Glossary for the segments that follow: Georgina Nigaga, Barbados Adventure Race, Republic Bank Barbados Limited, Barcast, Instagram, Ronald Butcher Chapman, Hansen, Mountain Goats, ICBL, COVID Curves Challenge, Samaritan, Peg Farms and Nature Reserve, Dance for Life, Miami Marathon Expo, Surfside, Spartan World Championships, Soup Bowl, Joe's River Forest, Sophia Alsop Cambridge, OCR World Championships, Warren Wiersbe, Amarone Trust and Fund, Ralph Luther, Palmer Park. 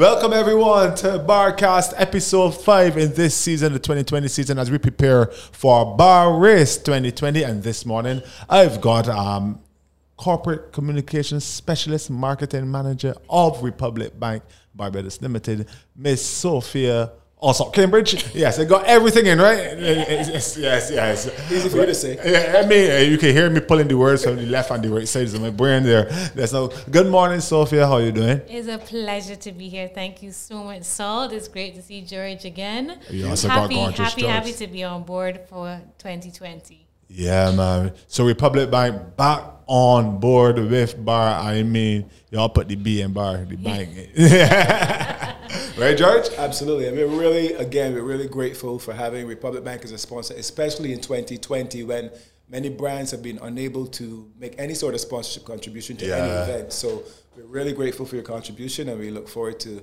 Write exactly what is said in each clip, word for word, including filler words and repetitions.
Welcome everyone to Barcast episode five in this season, the twenty twenty season, as we prepare for Bar Race twenty twenty. And this morning I've got um, corporate communications specialist, marketing manager of Republic Bank Barbados Limited, Miss Sophia. Also, Cambridge, yes, they got everything in, right? Yes, yes, yes. Easy for you to say. I mean, you can hear me pulling the words from the left and the right sides of my brain there. That's no. Good morning, Sophia. How are you doing? It's a pleasure to be here. Thank you so much, Saul. It's great to see George again. You also happy, got gorgeous happy, George. happy to be on board for twenty twenty. Yeah, man. So Republic Bank back on board with Bar. I mean, y'all put the B in Bar, the bank. Right, George? Absolutely. I mean, really, again, we're really grateful for having Republic Bank as a sponsor, especially in twenty twenty when many brands have been unable to make any sort of sponsorship contribution to yeah. any event. So we're really grateful for your contribution, and we look forward to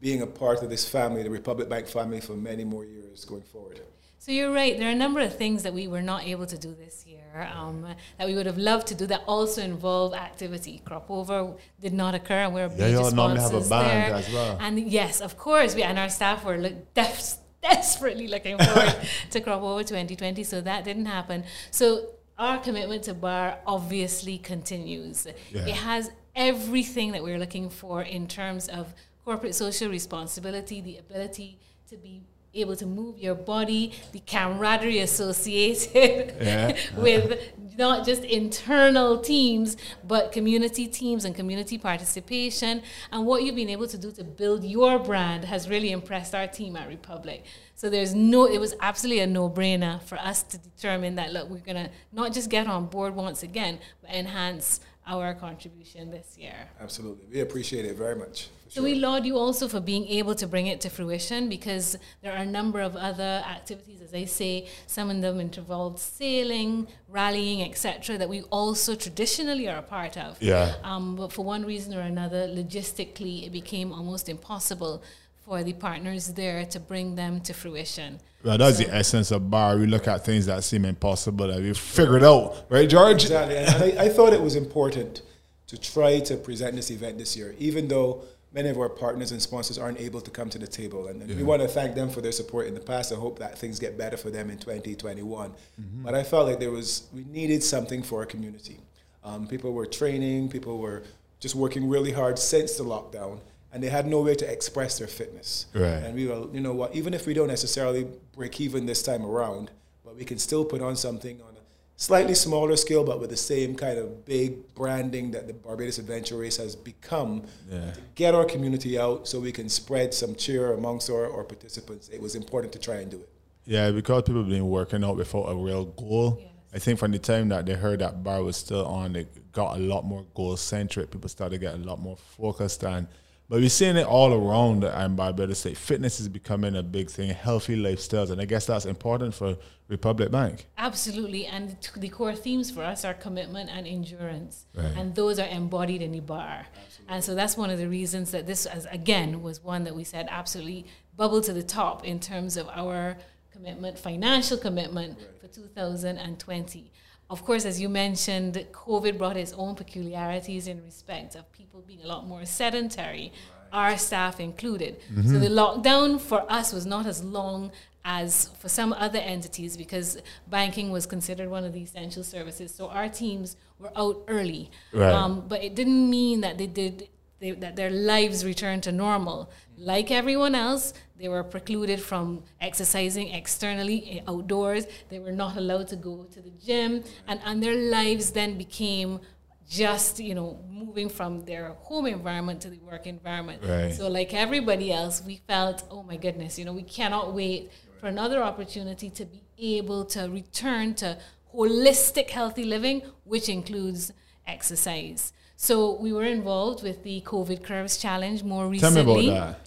being a part of this family, the Republic Bank family, for many more years going forward. So you're right. There are a number of things that we were not able to do this year um, that we would have loved to do that also involve activity. Crop over did not occur, and we're yeah, you normally have a band there. As well. And yes, of course, we and our staff were look, def desperately looking forward to Crop Over twenty twenty, so that didn't happen. So our commitment to Bar obviously continues. Yeah. It has everything that we're looking for in terms of corporate social responsibility, the ability to be able to move your body, the camaraderie associated yeah. with not just internal teams, but community teams and community participation. And what you've been able to do to build your brand has really impressed our team at Republic. So there's no, it was absolutely a no-brainer for us to determine that, look, we're gonna not just get on board once again, but enhance our contribution this year. Absolutely. We appreciate it very much. So sure. we laud you also for being able to bring it to fruition, because there are a number of other activities, as I say, some of them involved sailing, rallying, et cetera, that we also traditionally are a part of. Yeah. Um, but for one reason or another, logistically, it became almost impossible for the partners there to bring them to fruition. Well, that's so, the essence of Bar. We look at things that seem impossible that we figured out, right, George? Exactly. And I, I thought it was important to try to present this event this year, even though many of our partners and sponsors aren't able to come to the table. And, and yeah. we want to thank them for their support in the past and hope that things get better for them in twenty twenty-one. Mm-hmm. But I felt like there was, we needed something for our community. Um, people were training, people were just working really hard since the lockdown, and they had no way to express their fitness. Right. And we were, you know what, even if we don't necessarily break even this time around, but we can still put on something on a slightly smaller scale, but with the same kind of big branding that the Barbados Adventure Race has become, yeah. to get our community out so we can spread some cheer amongst our, our participants. It was important to try and do it. Yeah, because people have been working out without a real goal. Yeah. I think from the time that they heard that Bar was still on, it got a lot more goal-centric. People started getting a lot more focused on. But we're seeing it all around, and Barbados State fitness is becoming a big thing, healthy lifestyles, and I guess that's important for Republic Bank. Absolutely, and the core themes for us are commitment and endurance, right. and those are embodied in the Bar. Absolutely. And so that's one of the reasons that this, as, again, was one that we said absolutely bubble to the top in terms of our commitment, financial commitment right. for two thousand twenty. Of course, as you mentioned, COVID brought its own peculiarities in respect of people being a lot more sedentary, right. our staff included. Mm-hmm. So the lockdown for us was not as long as for some other entities because banking was considered one of the essential services. So our teams were out early, right. um, but it didn't mean that they did they, that their lives returned to normal. Like everyone else, they were precluded from exercising externally, outdoors. They were not allowed to go to the gym. And, and their lives then became just, you know, moving from their home environment to the work environment. Right. So like everybody else, we felt, oh my goodness, you know, we cannot wait for another opportunity to be able to return to holistic healthy living, which includes exercise. So we were involved with the COVID Curves Challenge more recently. Tell me about that.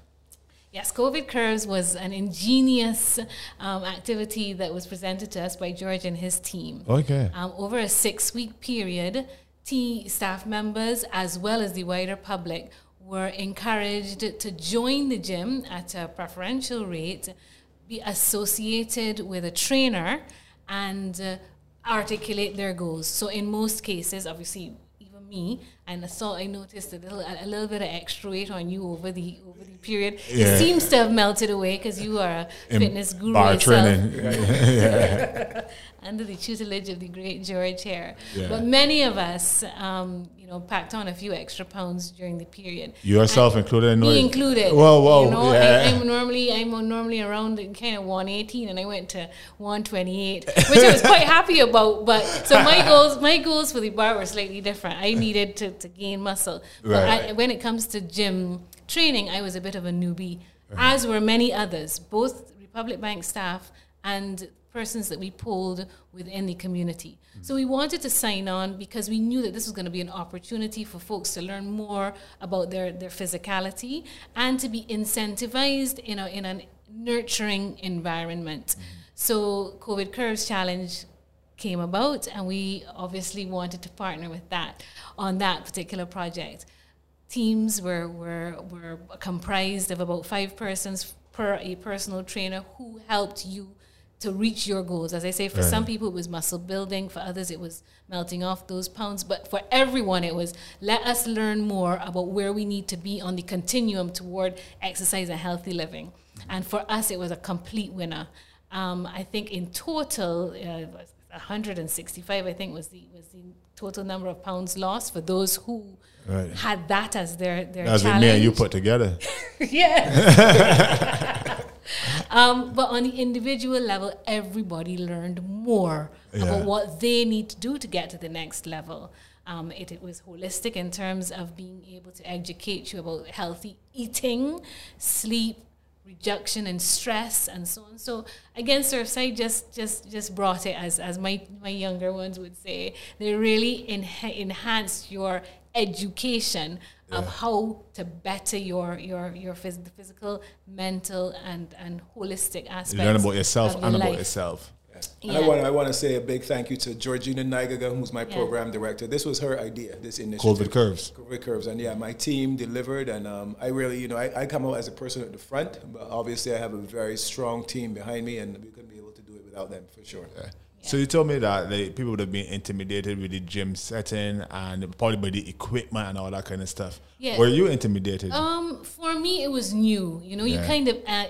Yes, COVID Curves was an ingenious um, activity that was presented to us by George and his team. Okay. Um, over a six-week period, T staff members as well as the wider public were encouraged to join the gym at a preferential rate, be associated with a trainer, and uh, articulate their goals. So in most cases, obviously, me, and so I noticed a little a little bit of extra weight on you over the over the period. Yeah. It seems to have melted away because you are a in fitness guru bar yourself. Training. Yeah. Under the tutelage of the great George here. Yeah. But many of us, um, you know, packed on a few extra pounds during the period. Yourself and included? Me noise. Included. Whoa, whoa. You know, yeah. I, I'm, normally, I'm normally around kind of one eighteen, and I went to one twenty-eight, which I was quite happy about. But so my goals my goals for the bar were slightly different. I needed to, to gain muscle. But right. I, when it comes to gym training, I was a bit of a newbie, right. as were many others, both Republic Bank staff and persons that we pulled within the community. Mm-hmm. So we wanted to sign on because we knew that this was going to be an opportunity for folks to learn more about their, their physicality and to be incentivized in a, in a nurturing environment. Mm-hmm. So COVID Curves Challenge came about, and we obviously wanted to partner with that on that particular project. Teams were, were, were comprised of about five persons per a personal trainer who helped you to reach your goals. As I say, for right. some people it was muscle building, for others it was melting off those pounds, but for everyone it was, let us learn more about where we need to be on the continuum toward exercise and healthy living. Mm-hmm. And for us, it was a complete winner. Um, I think in total, uh, one hundred sixty-five, I think, was the was the total number of pounds lost for those who right. had that as their, their as challenge. As with me and you put together. Yes. Um, but on the individual level, everybody learned more yeah. about what they need to do to get to the next level. Um, it, it was holistic in terms of being able to educate you about healthy eating, sleep, reduction in stress, and so on. So again, Surfside just just just brought it, as as my my younger ones would say. They really enha enhanced your education yeah. of how to better your your your phys physical, mental, and and holistic aspects. You learn about yourself and about yourself. Yes. Yeah. And I want I want to say a big thank you to Georgina Nigaga, who's my yeah. program director. This was her idea, this initiative. COVID Curves. COVID Curves, and yeah, my team delivered, and um, I really, you know, I, I come out as a person at the front, but obviously I have a very strong team behind me, and we couldn't be able to do it without them for sure. Yeah. So you told me that like, people would have been intimidated with the gym setting and probably by the equipment and all that kind of stuff. Yeah. Were you intimidated? Um, for me, it was new. You know, yeah. you kind of uh,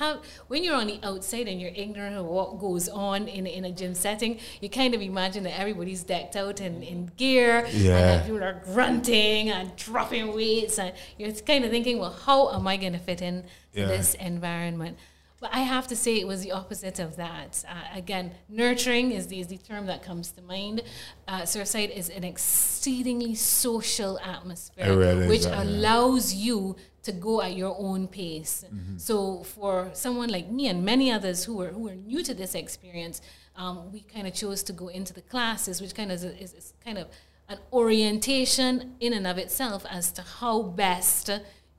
have, when you're on the outside and you're ignorant of what goes on in in a gym setting, you kind of imagine that everybody's decked out in, in gear yeah. and that people are grunting and dropping weights, and you're kind of thinking, well, how am I going to fit in yeah. this environment? But I have to say it was the opposite of that. Uh, again, nurturing is the, is the term that comes to mind. Uh, Surfside is an exceedingly social atmosphere, really which that, allows yeah. you to go at your own pace. Mm-hmm. So for someone like me and many others who are, who are new to this experience, um, we kind of chose to go into the classes, which kind of is, is, is kind of an orientation in and of itself as to how best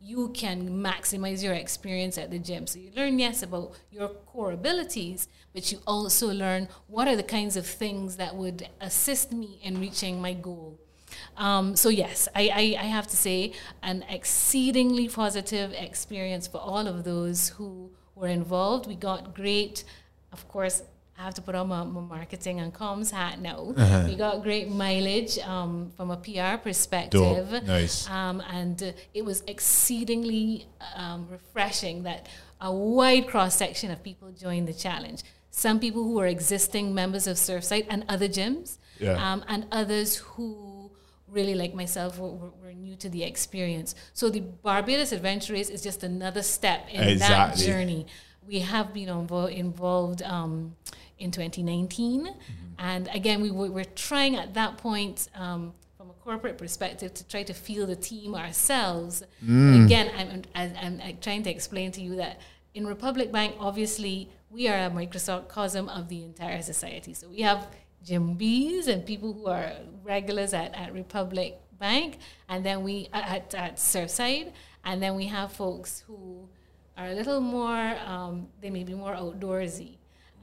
you can maximize your experience at the gym. So you learn, yes, about your core abilities, but you also learn what are the kinds of things that would assist me in reaching my goal. Um, so yes, I, I, I have to say an exceedingly positive experience for all of those who were involved. We got great, of course, I have to put on my, my marketing and comms hat now. Uh-huh. We got great mileage um, from a P R perspective. Dope. Nice. Um, and uh, it was exceedingly um, refreshing that a wide cross-section of people joined the challenge. Some people who were existing members of Surfside and other gyms, yeah. um, and others who really, like myself, were, were, were new to the experience. So the Barbados Adventure Race is just another step in exactly. that journey. We have been involved um, in twenty nineteen, mm-hmm. and again, we were trying at that point, um, from a corporate perspective, to try to field the team ourselves. Mm. Again, I'm, I'm, I'm trying to explain to you that in Republic Bank, obviously, we are a microcosm of the entire society. So we have gym bees and people who are regulars at, at Republic Bank, and then we at, at Surfside, and then we have folks who are a little more, um, they may be more outdoorsy.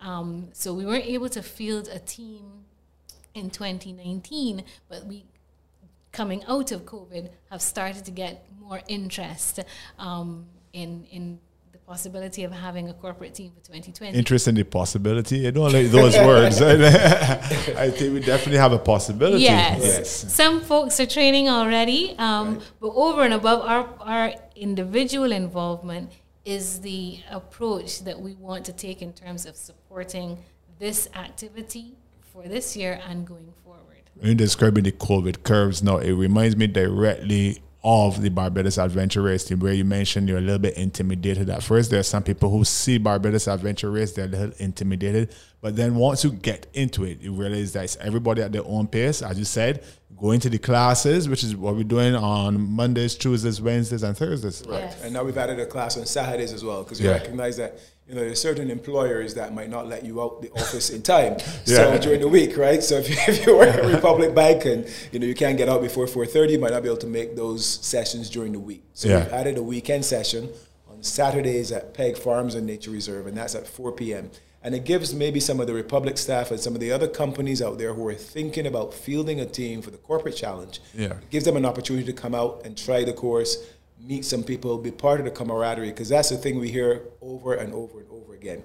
Um, so we weren't able to field a team in twenty nineteen, but we, coming out of COVID, have started to get more interest um, in, in the possibility of having a corporate team for twenty twenty. Interest in the possibility. You don't like those words. I think we definitely have a possibility. Yes. yes. Some folks are training already, um, right. but over and above our, our individual involvement is the approach that we want to take in terms of supporting this activity for this year and going forward. When describing the COVID curves now, it reminds me directly of the Barbados Adventure Race team, where you mentioned you're a little bit intimidated at first. There are some people who see Barbados Adventure Race, they're a little intimidated. But then once you get into it, you realize that it's everybody at their own pace. As you said, going to the classes, which is what we're doing on Mondays, Tuesdays, Wednesdays, and Thursdays. Right. Yes. And now we've added a class on Saturdays as well, because we yeah. recognize that, you know, there's certain employers that might not let you out the office in time. yeah. So during the week, right? So if you, if you work at Republic Bank and, you know, you can't get out before four thirty, you might not be able to make those sessions during the week. So yeah. we've added a weekend session on Saturdays at Peg Farms and Nature Reserve, and that's at four p m And it gives maybe some of the Republic staff and some of the other companies out there who are thinking about fielding a team for the corporate challenge. Yeah. It gives them an opportunity to come out and try the course, meet some people, be part of the camaraderie, because that's the thing we hear over and over and over again.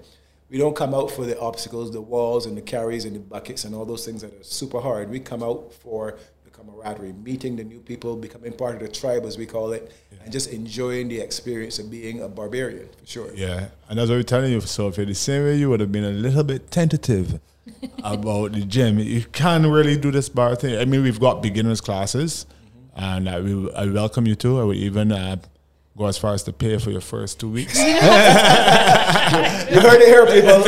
We don't come out for the obstacles, the walls and the carries and the buckets and all those things that are super hard. We come out for the camaraderie, meeting the new people, becoming part of the tribe, as we call it, yeah. and just enjoying the experience of being a barbarian, for sure. Yeah, and as I was telling you, Sophia, the same way you would have been a little bit tentative about the gym. You can't really do this bar thing. I mean, we've got beginners classes, and I, will, I welcome you to. I would even uh, go as far as to pay for your first two weeks. you heard it here, people.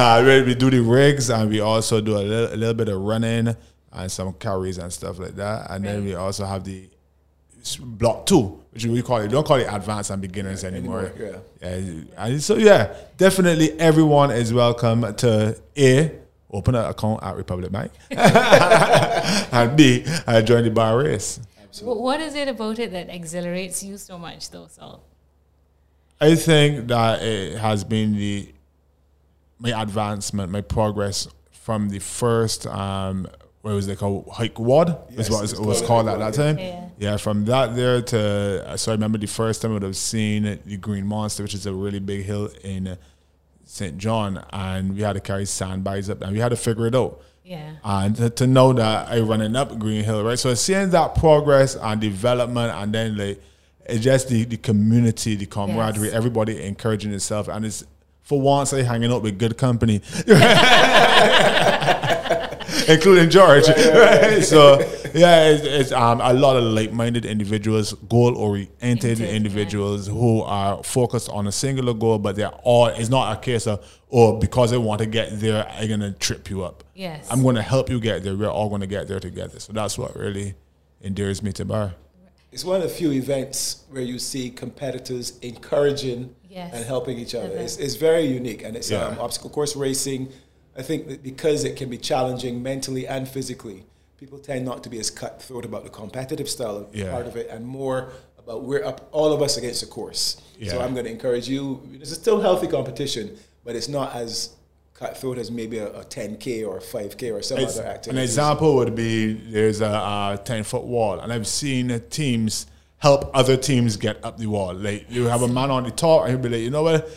uh, we do the rigs, and we also do a little, a little bit of running and some carries and stuff like that. And right. then we also have the block two, which we call it. We don't call it advanced and beginners yeah, anymore. anymore yeah. yeah. And so, yeah, definitely everyone is welcome to A, open an account at Republic Bank, and B, uh, join the bar race. Absolutely. What is it about it that exhilarates you so much, though, Saul? I think that it has been the my advancement, my progress from the first, um, what was it called, hike ward, yes, is what it was, was called at that time. Yeah. yeah, from that there to, so I remember the first time I would have seen the Green Monster, which is a really big hill in Saint John, and we had to carry sandbags up, and we had to figure it out. Yeah. And to, to know that I running up Green Hill, right? So seeing that progress and development, and then like it's just the, the community, the camaraderie, yes. everybody encouraging itself, and it's for once I hanging out with good company, including George. Right, right, right. So yeah, it's, it's um, a lot of like-minded individuals, goal-oriented individuals yeah. who are focused on a singular goal, but they're all, it's not a case of, oh, because I want to get there, I'm going to trip you up. Yes. I'm going to help you get there. We're all going to get there together. So that's what really endears me to bar. It's one of the few events where you see competitors encouraging yes. and helping each other. Mm-hmm. It's, it's very unique, and it's yeah. um, obstacle course racing. I think that because it can be challenging mentally and physically, people tend not to be as cutthroat about the competitive style of yeah. part of it, and more about we're up all of us against the course. Yeah. So I'm going to encourage you. It's still healthy competition, but it's not as cutthroat as maybe a, a ten K or a five K or some it's, other activity. An example would be there's a ten-foot wall, and I've seen teams help other teams get up the wall. Like you have a man on the top, and he'll be like, you know what?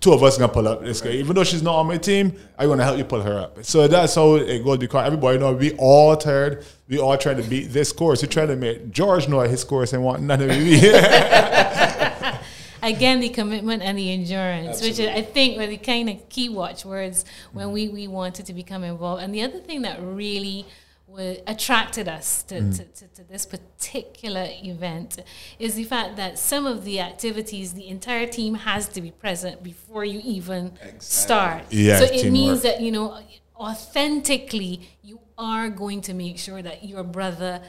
Two of us gonna pull up this right. guy. Even though she's not on my team, I'm gonna help you pull her up. So that's how it goes, because everybody, you know, we all tired. We all trying to beat this course. We're trying to make George know his course and want none of it. Again, the commitment and the endurance, Absolutely. which I think were the kind of key watchwords when mm-hmm. we, we wanted to become involved. And the other thing that really was, attracted us to, mm-hmm. to, to, to this particular event is the fact that some of the activities, the entire team has to be present before you even exactly. start. Yeah, so it teamwork. means that, you know, authentically, you are going to make sure that your brother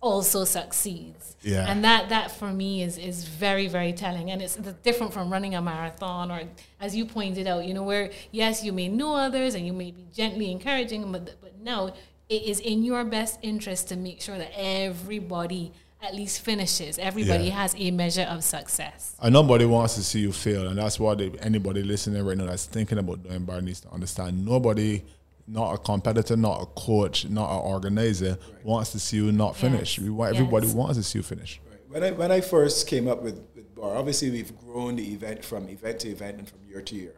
also succeeds. Yeah. And that, that for me is, is very, very telling. And it's different from running a marathon, or as you pointed out, you know, where, yes, you may know others and you may be gently encouraging them, but, but now it is in your best interest to make sure that everybody at least finishes. Everybody yeah. has a measure of success. And nobody wants to see you fail. And that's why they, anybody listening right now that's thinking about doing bar needs to understand. Nobody, not a competitor, not a coach, not an organizer, right. wants to see you not finish. Yes. We want, yes. Everybody wants to see you finish. Right. When I when I first came up with, with bar far. Obviously, we've grown the event from event to event and from year to year.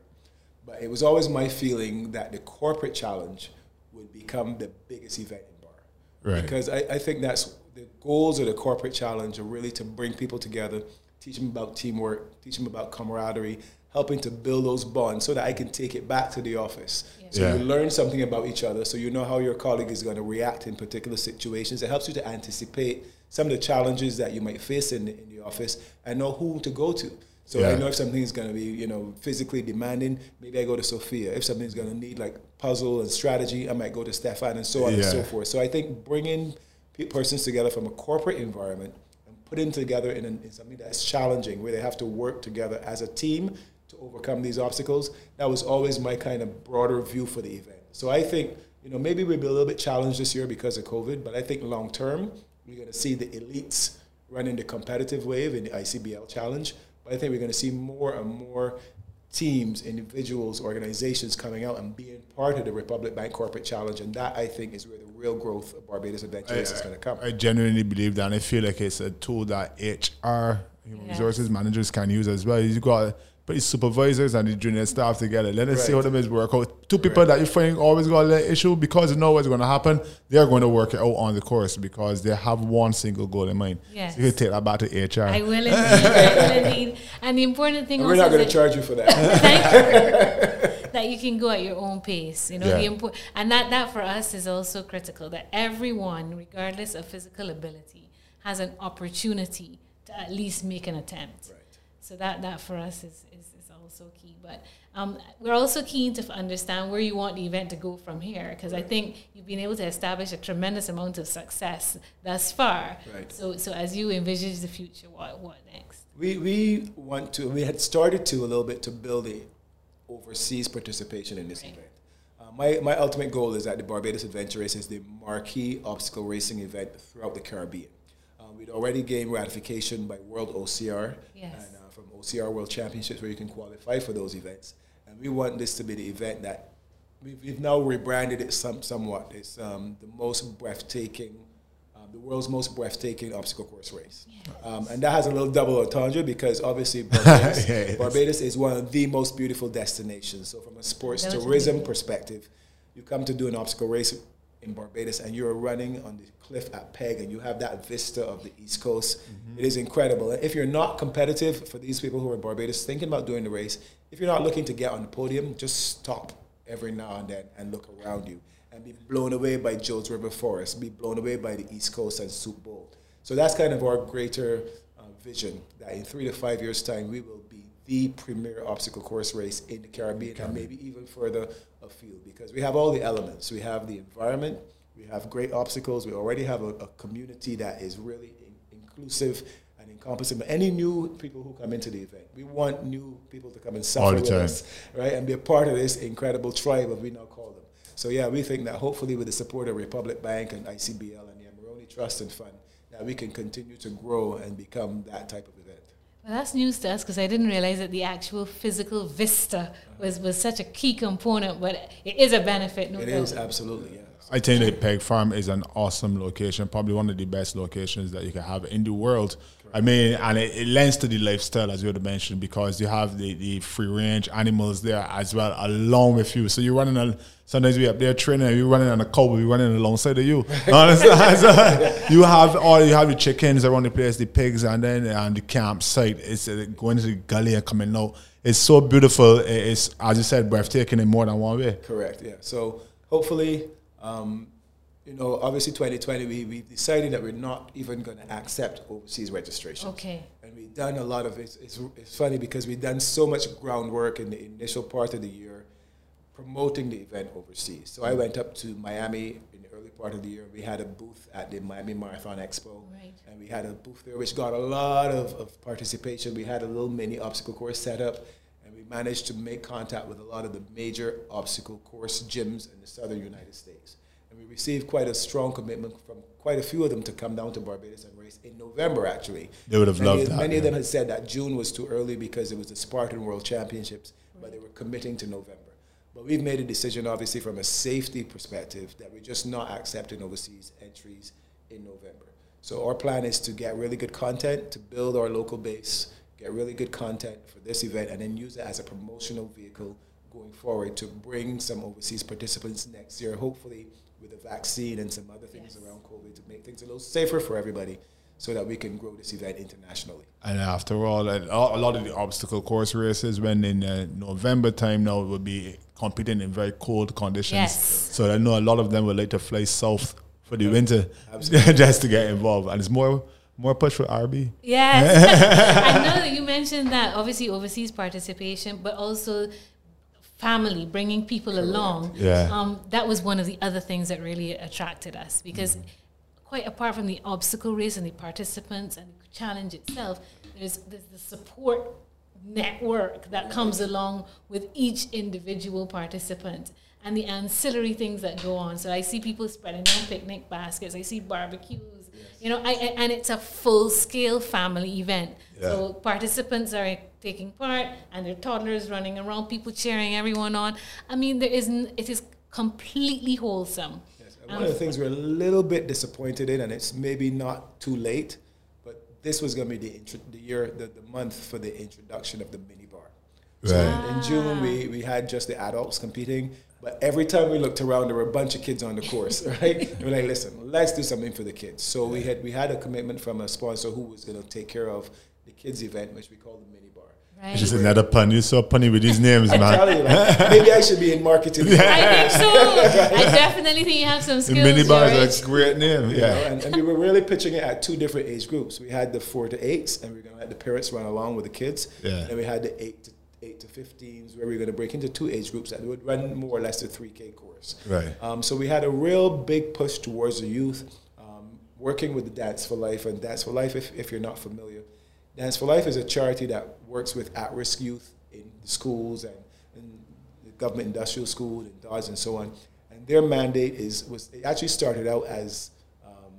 But it was always my feeling that the corporate challenge would become the biggest event in Barbados. Right. Because I, I think that's the goals of the corporate challenge are really to bring people together, teach them about teamwork, teach them about camaraderie, helping to build those bonds so that I can take it back to the office. Yeah. So yeah. you learn something about each other, so you know how your colleague is going to react in particular situations. It helps you to anticipate some of the challenges that you might face in the, in the office and know who to go to. So yeah. I know if something is going to be, you know, physically demanding, maybe I go to Sophia. If something's going to need like puzzle and strategy, I might go to Stefan and so on yeah. and so forth. So I think bringing persons together from a corporate environment and putting them together in, an, in something that's challenging, where they have to work together as a team to overcome these obstacles, that was always my kind of broader view for the event. So I think, you know, maybe we'll be a little bit challenged this year because of COVID, but I think long term, we're going to see the elites running the competitive wave in the I C B L challenge. But I think we're going to see more and more teams, individuals, organizations coming out and being part of the Republic Bank Corporate Challenge. And that, I think, is where the real growth of Barbados Adventure Race is going to come. I genuinely believe that. And I feel like it's a tool that H R, human yeah. resources managers, can use as well. You've got to put your supervisors and the junior staff together. Let us right. see how them is work out. Two people right. that you think always got an issue, because you know what's going to happen, they're going to work it out on the course because they have one single goal in mind. Yes. So you can take that back to H R. I will indeed. I will indeed. And the important thing, and we're not going to charge you for that. Thank you. That you can go at your own pace, you know. Yeah. The and that that for us is also critical. That everyone, regardless of physical ability, has an opportunity to at least make an attempt. Right. So that that for us is is, is also key. But um, we're also keen to understand where you want the event to go from here, because right. I think you've been able to establish a tremendous amount of success thus far. Right. So so as you envisage the future, what what next? We we want to. We had started to a little bit to build a overseas participation in this right. event. Uh, my, my ultimate goal is that the Barbados Adventure Race is the marquee obstacle racing event throughout the Caribbean. Uh, we'd already gained ratification by World O C R, yes. and uh, from O C R World Championships, where you can qualify for those events. And we want this to be the event that we've, we've now rebranded it some, somewhat. It's um, the most breathtaking, the world's most breathtaking obstacle course race. Yes. Um, and that has a little double entendre, because obviously Barbados, yes. Barbados is one of the most beautiful destinations. So from a sports that tourism perspective, you come to do an obstacle race in Barbados and you're running on the cliff at Peg and you have that vista of the East Coast. Mm-hmm. It is incredible. And if you're not competitive, for these people who are in Barbados thinking about doing the race, if you're not looking to get on the podium, just stop every now and then and look around you. And be blown away by Joe's River Forest, be blown away by the East Coast and Soup Bowl. So that's kind of our greater uh, vision, that in three to five years' time, we will be the premier obstacle course race in the Caribbean, okay. and maybe even further afield, because we have all the elements. We have the environment, we have great obstacles, we already have a, a community that is really in inclusive and encompassing. But any new people who come into the event, we want new people to come and suffer with us, right, and be a part of this incredible tribe, as we now call them. So yeah, we think that hopefully with the support of Republic Bank and I C B L and the Amarone Trust and Fund, that we can continue to grow and become that type of event. Well, that's news to us, because I didn't realize that the actual physical vista uh-huh. was, was such a key component, but it is a benefit. No it doubt. Is, absolutely, yeah. I think that Peg Farm is an awesome location, probably one of the best locations that you can have in the world. Correct. I mean, and it, it lends to the lifestyle, as you had mentioned, because you have the, the free-range animals there as well, along with you. So you're running, a, sometimes we're up there training, you're running on a cow, we're running alongside of you. You have all, you have the chickens around the place, the pigs, and then on the campsite, it's going to the gully and coming out. It's so beautiful. It's, as you said, breathtaking in more than one way. Correct, yeah. So hopefully... Um, you know, obviously twenty twenty, we, we decided that we're not even going to accept overseas registration. Okay. And we've done a lot of it. It's, it's, it's funny because we've done so much groundwork in the initial part of the year promoting the event overseas. So I went up to Miami in the early part of the year. We had a booth at the Miami Marathon Expo. Right. And we had a booth there which got a lot of, of participation. We had a little mini obstacle course set up. Managed to make contact with a lot of the major obstacle course gyms in the southern United States. And we received quite a strong commitment from quite a few of them to come down to Barbados and race in November, actually. They would have many, loved that. Many yeah. of them had said that June was too early because it was the Spartan World Championships, but they were committing to November. But we've made a decision, obviously, from a safety perspective, that we're just not accepting overseas entries in November. So our plan is to get really good content, to build our local base, get really good content for this event, and then use it as a promotional vehicle going forward to bring some overseas participants next year, hopefully with a vaccine and some other things yes. around COVID to make things a little safer for everybody, so that we can grow this event internationally. And after all, a lot of the obstacle course races, when in uh, November time now, will be competing in very cold conditions. Yes. So I know a lot of them would like to fly south for the winter just to get involved. And it's more more push for R B. Yes. I know that you mentioned that, obviously, overseas participation, but also family, bringing people Correct. Along. Yeah. Um, that was one of the other things that really attracted us, because mm-hmm. quite apart from the obstacle race and the participants and the challenge itself, there's, there's the support network that comes along with each individual participant and the ancillary things that go on. So I see people spreading their picnic baskets. I see barbecues. Yes. You know, I, I, and it's a full-scale family event. Yeah. So participants are taking part, and their toddlers running around, people cheering everyone on. I mean, there isn't, it is completely wholesome. One of the things we're a little bit disappointed in, and it's maybe not too late, but this was going to be the, intro the year, the, the month for the introduction of the minibar. Right. So ah. in June, we, we had just the adults competing, but every time we looked around, there were a bunch of kids on the course, right? And we're like, listen, let's do something for the kids. So we had, we had a commitment from a sponsor who was going to take care of the kids' event, which we call the minibar. Right. It's just another pun. You're so punny with these names, man. I tell you, like, maybe I should be in marketing. Yeah. I think so. I definitely think you have some skills. Minibar is a great name. Yeah, you know, and, and we were really pitching it at two different age groups. We had the four to eights, and we we're going to let the parents run along with the kids. Yeah. And we had the eight to eight to fifteens, where we were going to break into two age groups that would run more or less the three K course. Right. Um, so we had a real big push towards the youth, um, working with the Dance for Life. And Dance for Life, if, if you're not familiar, Dance for Life is a charity that works with at-risk youth in the schools and in the government industrial school and Dodge and so on. And their mandate is was it actually started out as um,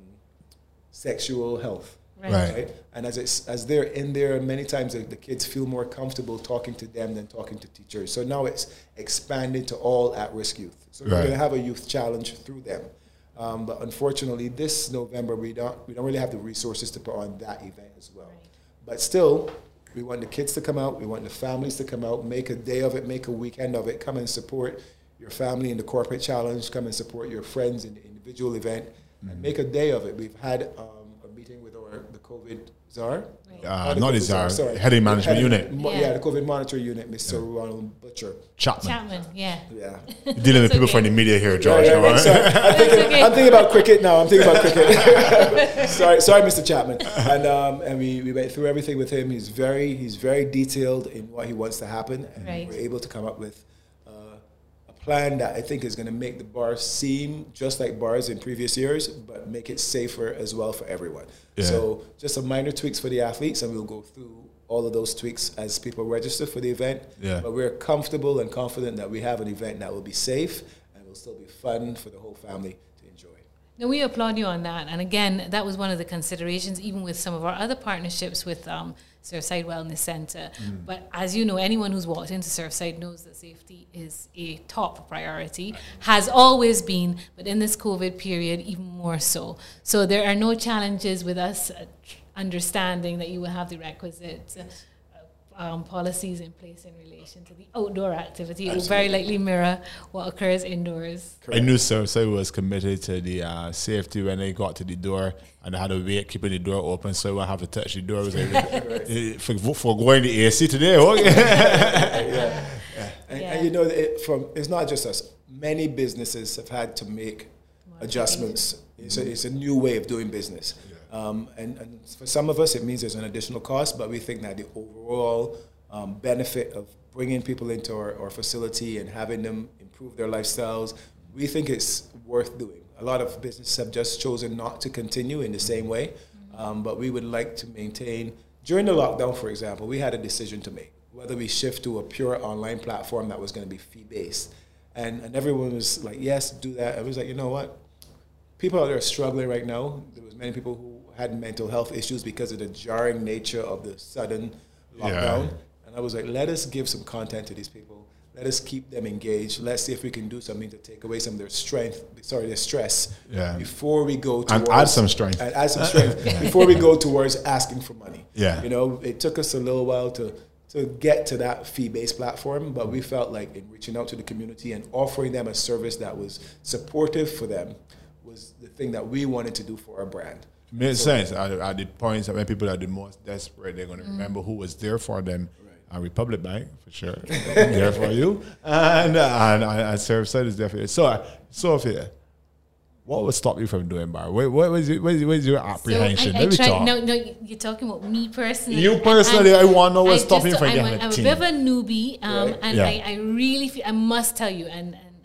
sexual health, right? right? And as it's, as they're in there, many times the, the kids feel more comfortable talking to them than talking to teachers. So now it's expanded to all at-risk youth. So right. we're going to have a youth challenge through them. Um, but unfortunately, this November we don't we don't really have the resources to put on that event as well. Right. But still, we want the kids to come out, we want the families to come out, make a day of it, make a weekend of it, come and support your family in the corporate challenge, come and support your friends in the individual event, mm-hmm. and make a day of it. We've had um, a meeting with our the COVID czar. Right. Uh, not his czar, sorry. Heading Management Unit. Mo yeah. yeah, the COVID Monitor Unit, Mister Yeah. Ronald Butcher. Chapman. Chapman, yeah. Yeah. You're dealing with people okay. from the media here, George. Yeah, yeah, right? Sorry. I'm, thinking, okay. I'm thinking about cricket now. I'm thinking about cricket. sorry, sorry, Mister Chapman. And um, and we, we went through everything with him. He's very he's very detailed in what he wants to happen, and right. we're able to come up with plan that I think is going to make the bar seem just like bars in previous years, but make it safer as well for everyone. Yeah. So just some minor tweaks for the athletes, and we'll go through all of those tweaks as people register for the event. Yeah. But we're comfortable and confident that we have an event that will be safe and will still be fun for the whole family to enjoy. No, we applaud you on that. And again, that was one of the considerations, even with some of our other partnerships with um, Surfside Wellness Center. Mm. But as you know, anyone who's walked into Surfside knows that safety is a top priority, right. has always been, but in this COVID period, even more so. So there are no challenges with us understanding that you will have the requisite yes. um, policies in place in relation to the outdoor activity. Absolutely. It will very likely mirror what occurs indoors. Correct. I knew Surfside was committed to the uh, safety when they got to the door. And I had a way of keeping the door open so I wouldn't have to touch the door. It was like, right. for, for going to A C today, okay? yeah. Yeah. And, yeah. and you know, it, from, it's not just us. Many businesses have had to make More adjustments. Mm-hmm. It's, a, it's a new way of doing business. Yeah. Um, and, and for some of us, it means there's an additional cost, but we think that the overall um, benefit of bringing people into our, our facility and having them improve their lifestyles, we think it's worth doing. A lot of businesses have just chosen not to continue in the same way, um, but we would like to maintain. During the lockdown, for example, we had a decision to make, whether we shift to a pure online platform that was going to be fee-based. And, and everyone was like, yes, do that. I was like, you know what? People out there are struggling right now. There was many people who had mental health issues because of the jarring nature of the sudden lockdown. Yeah. And I was like, let us give some content to these people. Let us keep them engaged. Let's see if we can do something to take away some of their strength, sorry, their stress, yeah. before we go towards... And add some strength. And add some strength yeah. before we go towards asking for money. Yeah. You know, it took us a little while to, to get to that fee-based platform, but we felt like in reaching out to the community and offering them a service that was supportive for them was the thing that we wanted to do for our brand. It makes so, sense. At, at the points when people are the most desperate, they're going to mm. remember who was there for them. Uh, Republic Bank, for sure, there for you, and and, and Surfside is definitely so. Uh, Sophia, what would stop you from doing bar? What, what was your, what was your apprehension? So I, I tried, talk. No, no, you're talking about me personally. You personally, I, I want to know what's stopping you from I'm getting a, a team. I'm a bit of a newbie, um, right? and yeah. I, I really, feel, I must tell you, and, and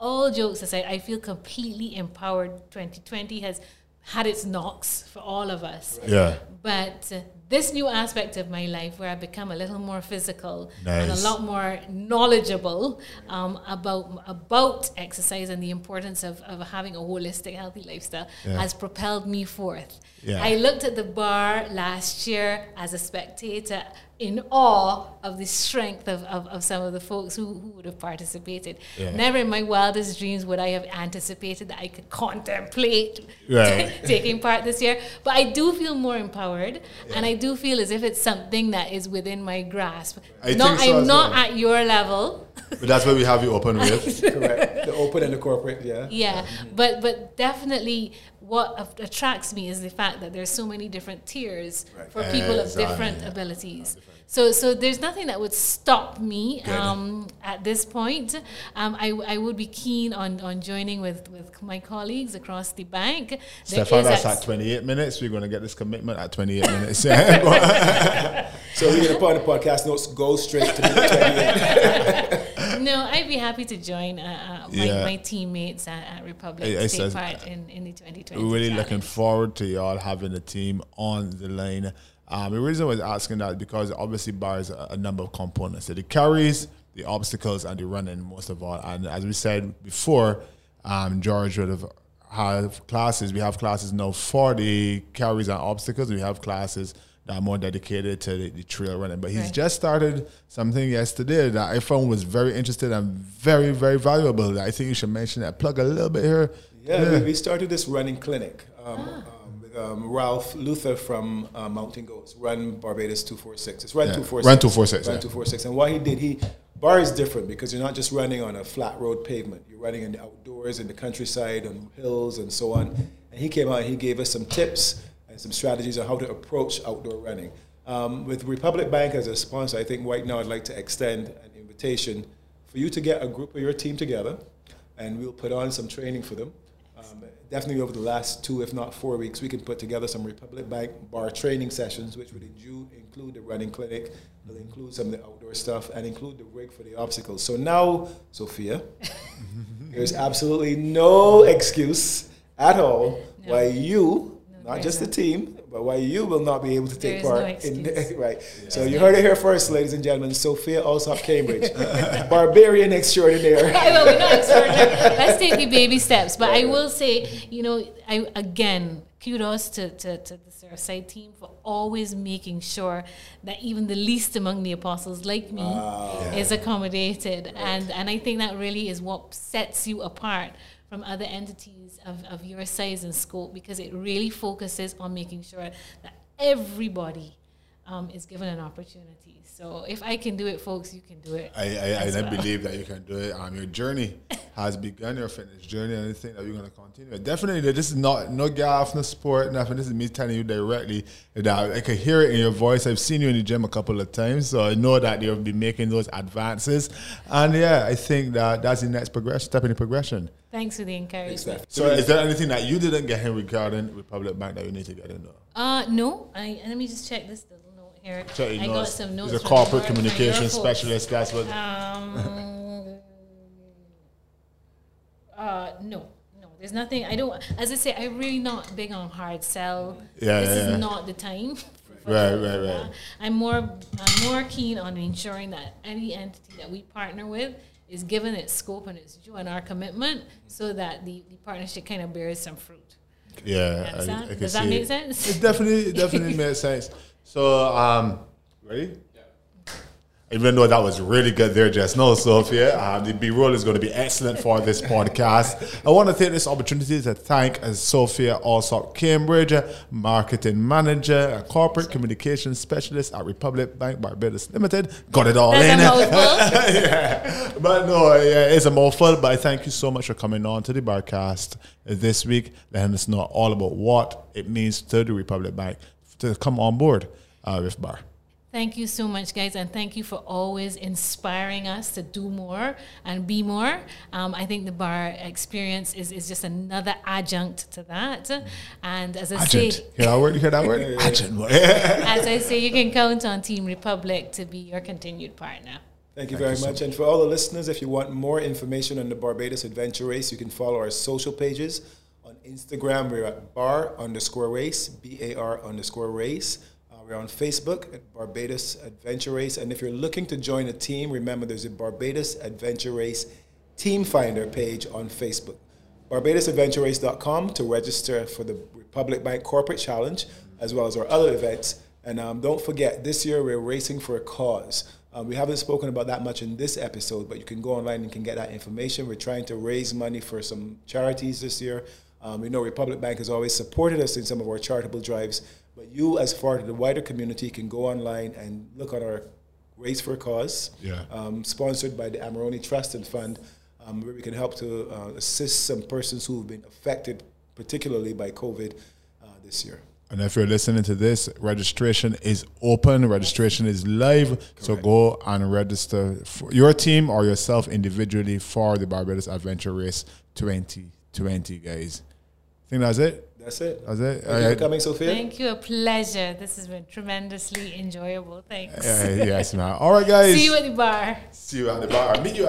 all jokes aside, I feel completely empowered. twenty twenty has had its knocks for all of us. Right. Yeah, but. Uh, This new aspect of my life where I become a little more physical nice. and a lot more knowledgeable um, about about exercise and the importance of, of having a holistic, healthy lifestyle yeah. has propelled me forth. Yeah. I looked at the bar last year as a spectator in awe of the strength of, of, of some of the folks who, who would have participated. Yeah. Never in my wildest dreams would I have anticipated that I could contemplate right. taking part this year. But I do feel more empowered, yeah. and I do feel as if it's something that is within my grasp. I not, think so I'm not well. at your level. But that's what we have you open with. Correct. The open and the corporate, yeah. Yeah, mm-hmm. but, but definitely... What attracts me is the fact that there's so many different tiers right. for people exactly. of different yeah. abilities. Yeah. So, so there's nothing that would stop me um, at this point. Um, I, I would be keen on, on joining with, with my colleagues across the bank. Stefan, that's at twenty-eight minutes. We're going to get this commitment at twenty-eight minutes. So we're going to put the podcast notes, go straight to twenty-eight. No, I'd be happy to join uh, uh, my, yeah. my teammates at, at Republic it, to take part in, in the twenty twenty We're really challenge. Looking forward to y'all having a team on the line. Um, the reason I was asking that is because obviously bar is a, a number of components. So the carries, the obstacles, and the running most of all. And as we said before, um, George would have have classes. We have classes now for the carries and obstacles. We have classes that are more dedicated to the, the trail running. But he's right. just started something yesterday that I found was very interesting and very, very valuable. I think you should mention that. Plug a little bit here. Yeah, yeah. we started this running clinic. Um, ah. Um, Ralph Luther from uh, Mountain Goats, Run Barbados two forty-six. It's Run yeah. two forty-six. Run two forty-six. Run yeah. two forty-six. And what he did, he bar is different because you're not just running on a flat road pavement. You're running in the outdoors, in the countryside, on hills and so on. And he came out and he gave us some tips and some strategies on how to approach outdoor running. Um, with Republic Bank as a sponsor, I think right now I'd like to extend an invitation for you to get a group of your team together and we'll put on some training for them. Um, definitely over the last two, if not four weeks, we can put together some Republic Bank bar training sessions, which would include the running clinic, will include some of the outdoor stuff, and include the rig for the obstacles. So now, Sophia, there's absolutely no excuse at all no. why you, no, not just not. the team, but why you will not be able to take part. No in the, right. Yeah. So you heard it here first, ladies and gentlemen. Sophia Alsop Cambridge, barbarian extraordinaire. Well, we're not extraordinary. Let's take the baby steps. But yeah. I will say, you know, I again, kudos to, to, to the Surfside team for always making sure that even the least among the apostles like me wow. yeah. is accommodated. Right. And, and I think that really is what sets you apart from other entities of, of your size and scope, because it really focuses on making sure that everybody um, is given an opportunity. So if I can do it, folks, you can do it. I I, I well. believe that you can do it. Um, your journey has begun, your fitness journey, and anything that you're going to continue. Definitely, this is not no gaff, no sport, nothing. This is me telling you directly that I could hear it in your voice. I've seen you in the gym a couple of times, so I know that you'll be making those advances. And yeah, I think that that's the next progress, step in the progression. Thanks for the encouragement. So is there anything that you didn't get in regarding Republic Bank that you need to get in though? Uh, no. I, let me just check this little note here. Check I notes. got some notes. He's a corporate communication specialist. That's what... Um, uh, no. No, there's nothing. I don't... As I say, I'm really not big on hard sell. Yeah, This yeah, is yeah. not the time. Right, right, right. I'm more, I'm more keen on ensuring that any entity that we partner with is given its scope and its due and our commitment so that the, the partnership kind of bears some fruit. Yeah. I, that? I Does that make it. sense? It definitely, it definitely makes sense. So, um, ready? Yeah. Even though that was really good there just now, Sophia, uh, the B-roll is going to be excellent for this podcast. I want to take this opportunity to thank uh, Sophia Alsop Cambridge, Marketing Manager, Corporate Communications Specialist at Republic Bank Barbados Limited. Got it all That's in. Yeah. But no, yeah, it's a mouthful, but I thank you so much for coming on to the podcast this week. And it's not all about what it means to the Republic Bank to come on board uh, with B A R. Thank you so much, guys, and thank you for always inspiring us to do more and be more. Um, I think the B A R experience is, is just another adjunct to that. And as I adjunct. say... Yeah, I hear that word? Adjunct. As I say, you can count on Team Republic to be your continued partner. Thank you very Thank you much. So. And for all the listeners, if you want more information on the Barbados Adventure Race, you can follow our social pages. On Instagram, we're at bar underscore race, B A R underscore race. We're on Facebook at Barbados Adventure Race. And if you're looking to join a team, remember there's a Barbados Adventure Race Team Finder page on Facebook. Barbados Adventure Race dot com to register for the Republic Bank Corporate Challenge, as well as our other events. And um, don't forget, this year we're racing for a cause. Uh, we haven't spoken about that much in this episode, but you can go online and can get that information. We're trying to raise money for some charities this year. Um, we know Republic Bank has always supported us in some of our charitable drives. But you, as far as the wider community, can go online and look at our Race for a Cause, yeah. um, sponsored by the Amarone Trust and Fund, um, where we can help to uh, assist some persons who have been affected, particularly by COVID uh, this year. And if you're listening to this, registration is open, registration is live, Correct. So go and register for your team or yourself individually for the Barbados Adventure Race twenty twenty, guys. I think that's it. That's it. That's it. Thank you for coming, Sophia. Thank you. A pleasure. This has been tremendously enjoyable. Thanks. Uh, yes, man. All right, guys. See you at the bar. See you at the bar. Meet you at